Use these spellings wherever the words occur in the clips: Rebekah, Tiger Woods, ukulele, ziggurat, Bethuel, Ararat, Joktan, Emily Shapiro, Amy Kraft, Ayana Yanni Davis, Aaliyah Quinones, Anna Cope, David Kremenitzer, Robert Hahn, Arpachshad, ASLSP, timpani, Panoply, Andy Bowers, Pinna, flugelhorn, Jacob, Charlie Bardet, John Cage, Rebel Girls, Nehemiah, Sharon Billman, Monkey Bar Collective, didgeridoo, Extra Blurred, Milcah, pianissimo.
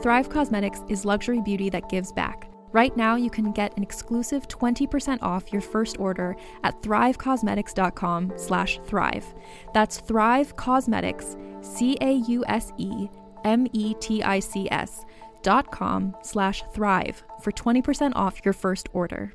Thrive Cosmetics is luxury beauty that gives back. Right now, you can get an exclusive 20% off your first order at thrivecosmetics.com/thrive. That's Thrive Cosmetics, CAUSEMETICS.com/thrive for 20% off your first order.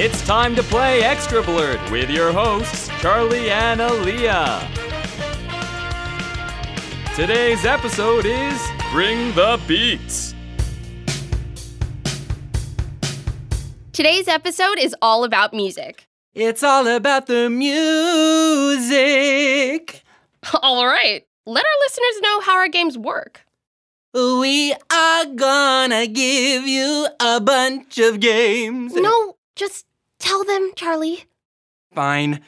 It's time to play Extra Blurred with your hosts, Charlie and Aaliyah. Today's episode is Bring the Beats. Today's episode is all about music. It's all about the music. All right. Let our listeners know how our games work. We are gonna give you a bunch of games. No, just... tell them, Charlie. Fine.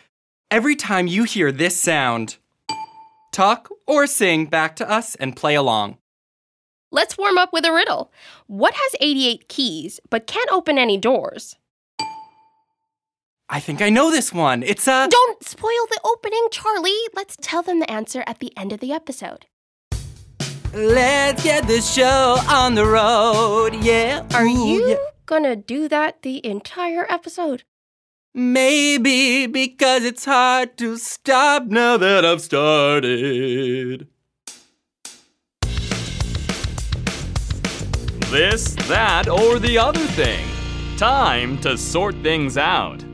Every time you hear this sound, talk or sing back to us and play along. Let's warm up with a riddle. What has 88 keys but can't open any doors? I think I know this one. It's a... Don't spoil the opening, Charlie. Let's tell them the answer at the end of the episode. Let's get this show on the road, yeah. Are you... gonna do that the entire episode? Maybe, because it's hard to stop now that I've started. This, that, or the other thing. Time to sort things out.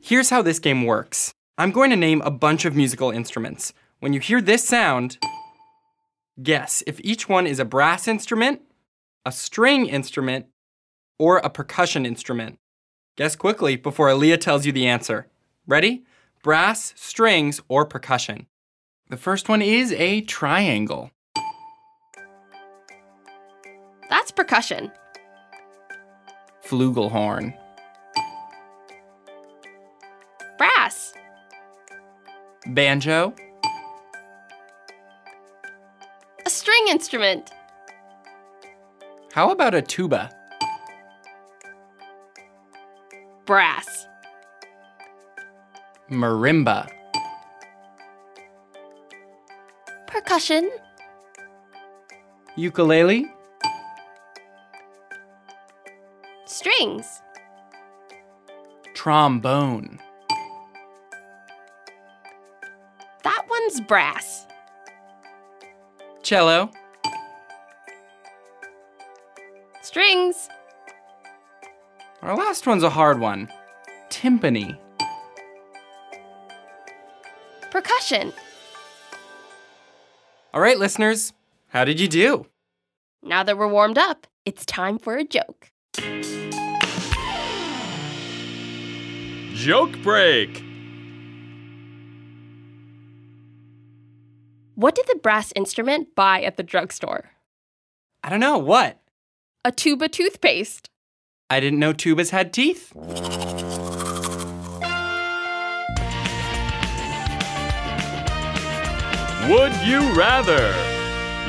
Here's how this game works. I'm going to name a bunch of musical instruments. When you hear this sound, guess if each one is a brass instrument, a string instrument, or a percussion instrument. Guess quickly before Aaliyah tells you the answer. Ready? Brass, strings, or percussion. The first one is a triangle. That's percussion. Flugelhorn. Brass. Banjo. A string instrument. How about a tuba? Brass. Marimba. Percussion. Ukulele. Strings. Trombone. That one's brass. Cello. Strings. Our last one's a hard one. Timpani. Percussion. All right, listeners, how did you do? Now that we're warmed up, it's time for a joke. Joke break! What did the brass instrument buy at the drugstore? I don't know, what? A tube of toothpaste. I didn't know tubas had teeth. Would you rather?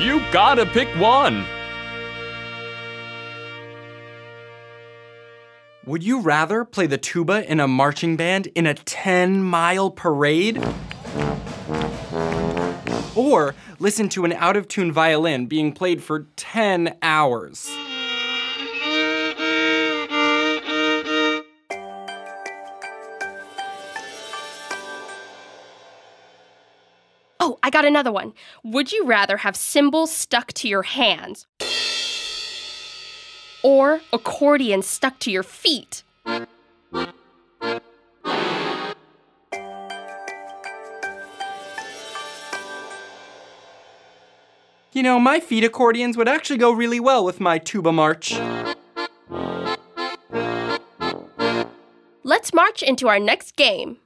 You gotta pick one. Would you rather play the tuba in a marching band in a 10-mile parade? Or listen to an out-of-tune violin being played for 10 hours? Oh, I got another one. Would you rather have cymbals stuck to your hands? Or accordion stuck to your feet? You know, my feet accordions would actually go really well with my tuba march. Let's march into our next game.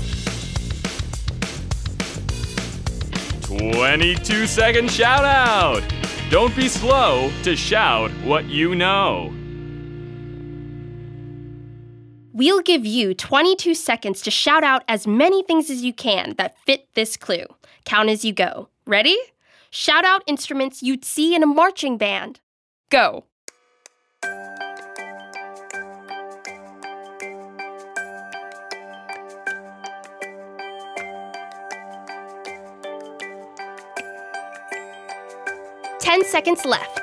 22-second shout-out! Don't be slow to shout what you know. We'll give you 22 seconds to shout out as many things as you can that fit this clue. Count as you go. Ready? Shout out instruments you'd see in a marching band. Go. Ten seconds left.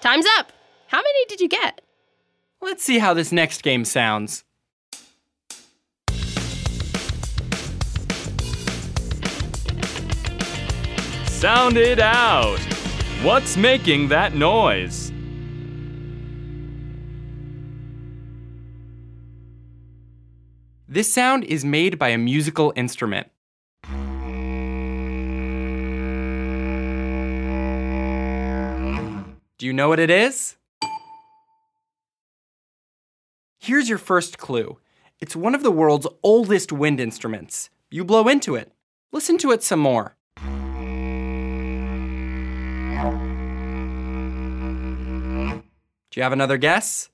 Time's up. How many did you get? Let's see how this next game sounds. Sound it out. What's making that noise? This sound is made by a musical instrument. Do you know what it is? Here's your first clue. It's one of the world's oldest wind instruments. You blow into it. Listen to it some more. Do you have another guess?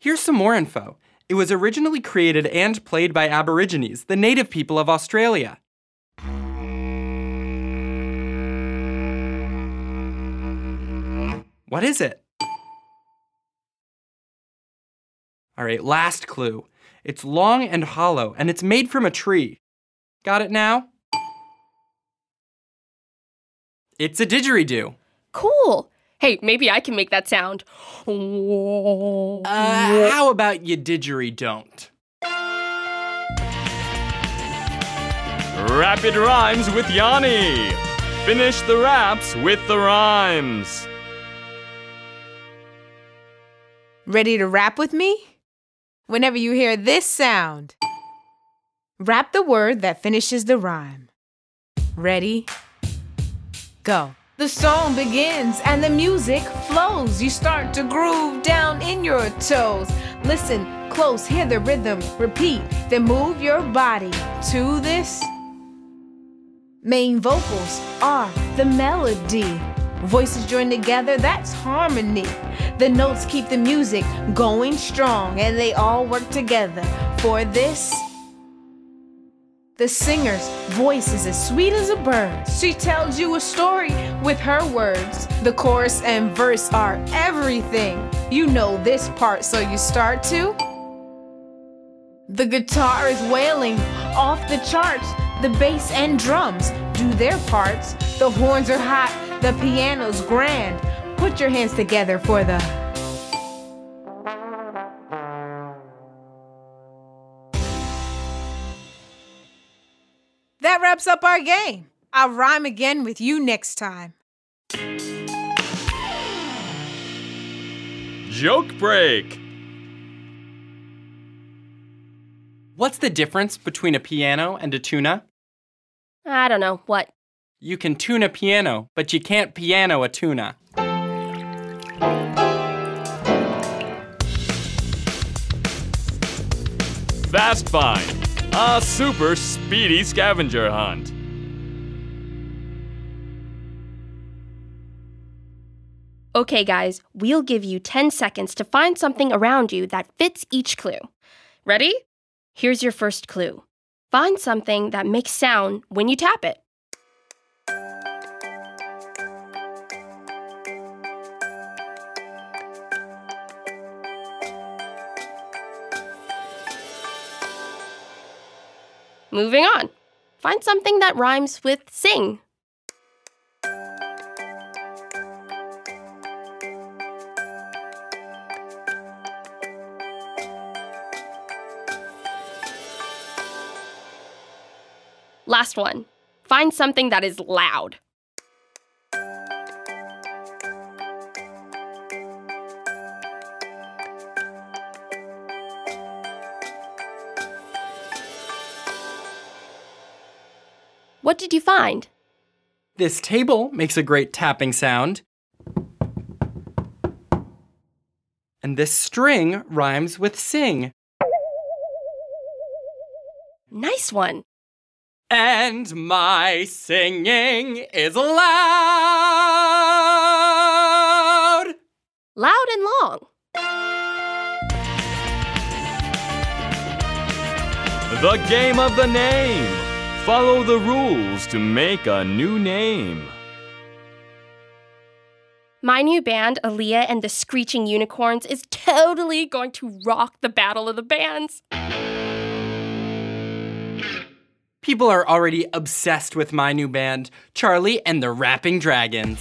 Here's some more info. It was originally created and played by Aborigines, the native people of Australia. What is it? All right, last clue. It's long and hollow, and it's made from a tree. Got it now? It's a didgeridoo. Cool. Hey, maybe I can make that sound. How about you didgeridon't? Rapid rhymes with Yanni. Finish the raps with the rhymes. Ready to rap with me? Whenever you hear this sound, rap the word that finishes the rhyme. Ready? Go. The song begins and the music flows. You start to groove down in your toes. Listen close, hear the rhythm, repeat. Then move your body to this. Main vocals are the melody. Voices join together, that's harmony. The notes keep the music going strong, and they all work together for this. The singer's voice is as sweet as a bird. She tells you a story With her words, the chorus and verse are everything. You know this part, so you start to. The guitar is wailing off the charts. The bass and drums do their parts. The horns are hot. The piano's grand. Put your hands together for the. That wraps up our game. I'll rhyme again with you next time. Joke break. What's the difference between a piano and a tuna? I don't know. What? You can tune a piano, but you can't piano a tuna. Fast Find, a super speedy scavenger hunt. Okay, guys, we'll give you 10 seconds to find something around you that fits each clue. Ready? Here's your first clue. Find something that makes sound when you tap it. Moving on. Find something that rhymes with sing. Last one. Find something that is loud. What did you find? This table makes a great tapping sound. And this string rhymes with sing. Nice one. And my singing is loud. Loud and long. The game of the name. Follow the rules to make a new name. My new band, Aaliyah and the Screeching Unicorns, is totally going to rock the Battle of the Bands. People are already obsessed with my new band, Charlie and the Rapping Dragons.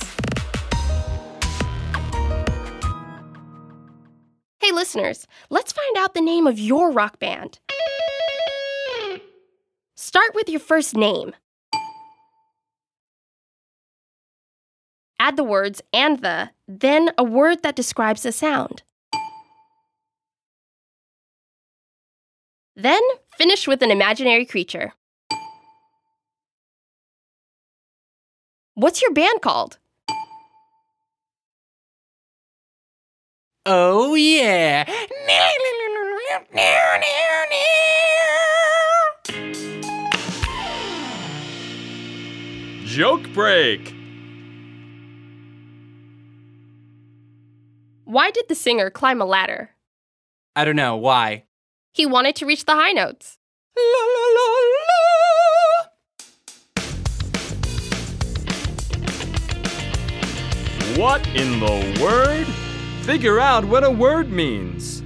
Hey listeners, let's find out the name of your rock band. Start with your first name. Add the words and the, then a word that describes a sound. Then finish with an imaginary creature. What's your band called? Oh, yeah. Joke break. Why did the singer climb a ladder? I don't know. Why? He wanted to reach the high notes. La, la, la, la. What in the word? Figure out what a word means.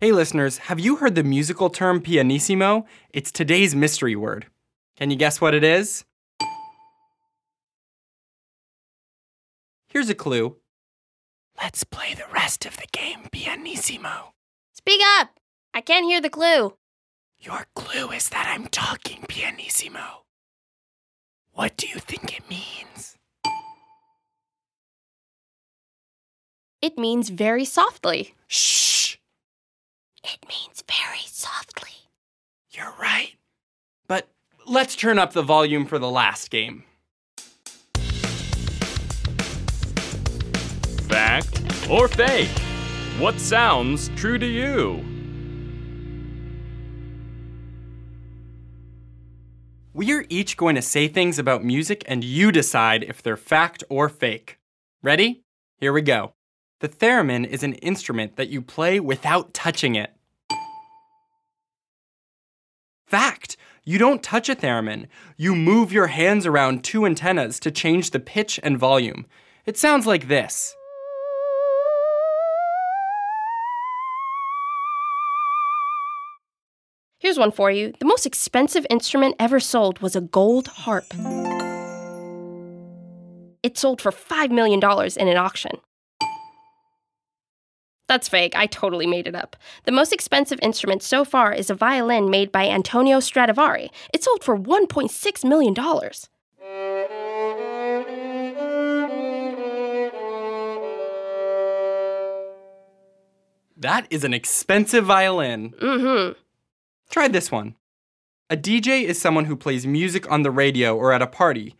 Hey listeners, have you heard the musical term pianissimo? It's today's mystery word. Can you guess what it is? Here's a clue. Let's play the rest of the game pianissimo. Speak up! I can't hear the clue. Your clue is that I'm talking pianissimo. What do you think it means? It means very softly. Shh! It means very softly. You're right. But let's turn up the volume for the last game. Fact or fake? What sounds true to you? We're each going to say things about music and you decide if they're fact or fake. Ready? Here we go. The theremin is an instrument that you play without touching it. Fact! You don't touch a theremin. You move your hands around two antennas to change the pitch and volume. It sounds like this. Here's one for you. The most expensive instrument ever sold was a gold harp. It sold for $5 million in an auction. That's fake. I totally made it up. The most expensive instrument so far is a violin made by Antonio Stradivari. It sold for $1.6 million. That is an expensive violin. Mm-hmm. Try this one. A DJ is someone who plays music on the radio or at a party.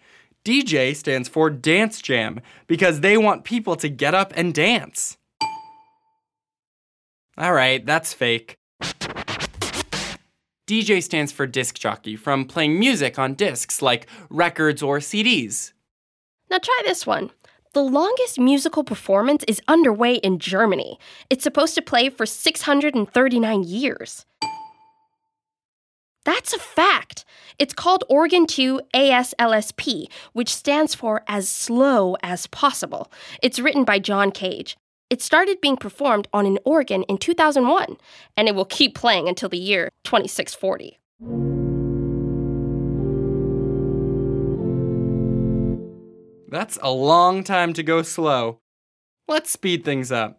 DJ stands for dance jam because they want people to get up and dance. All right, that's fake. DJ stands for disc jockey, from playing music on discs like records or CDs. Now try this one. The longest musical performance is underway in Germany. It's supposed to play for 639 years. That's a fact. It's called Organ 2 ASLSP, which stands for As Slow As Possible. It's written by John Cage. It started being performed on an organ in 2001, and it will keep playing until the year 2640. That's a long time to go slow. Let's speed things up.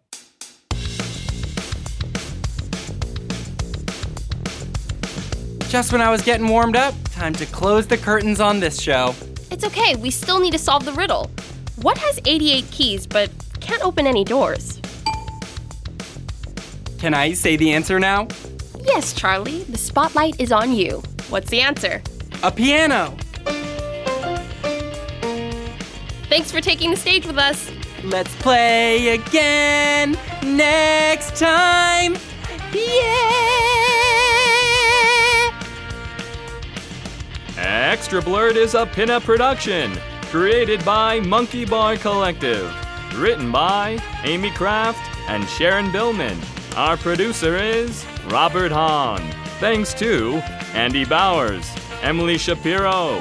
Just when I was getting warmed up, time to close the curtains on this show. It's okay, we still need to solve the riddle. What has 88 keys, but can't open any doors? Can I say the answer now? Yes, Charlie. The spotlight is on you. What's the answer? A piano. Thanks for taking the stage with us. Let's play again next time. Yeah! Extra Blurred is a Pinna production, created by Monkey Bar Collective. Written by Amy Kraft and Sharon Billman. Our producer is Robert Hahn. Thanks to Andy Bowers, Emily Shapiro,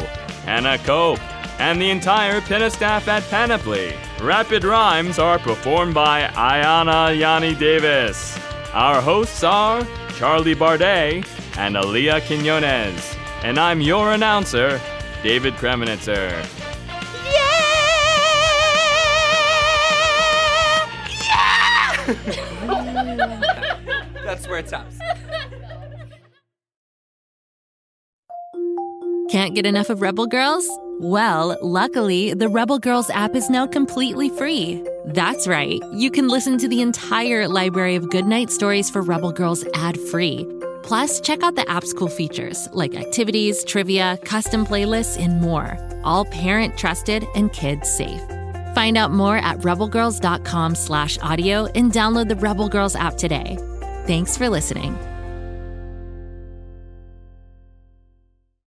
Anna Cope, and the entire Pinna staff at Panoply. Rapid rhymes are performed by Ayana Yanni Davis. Our hosts are Charlie Bardet and Aaliyah Quinones. And I'm your announcer, David Kremenitzer. That's where it stops. Can't get enough of Rebel Girls? Well, luckily, the Rebel Girls app is now completely free. That's right. You can listen to the entire library of goodnight stories for Rebel Girls ad-free. Plus, check out the app's cool features like activities, trivia, custom playlists, and more. All parent-trusted and kids-safe. Find out more at rebelgirls.com/audio and download the Rebel Girls app today. Thanks for listening.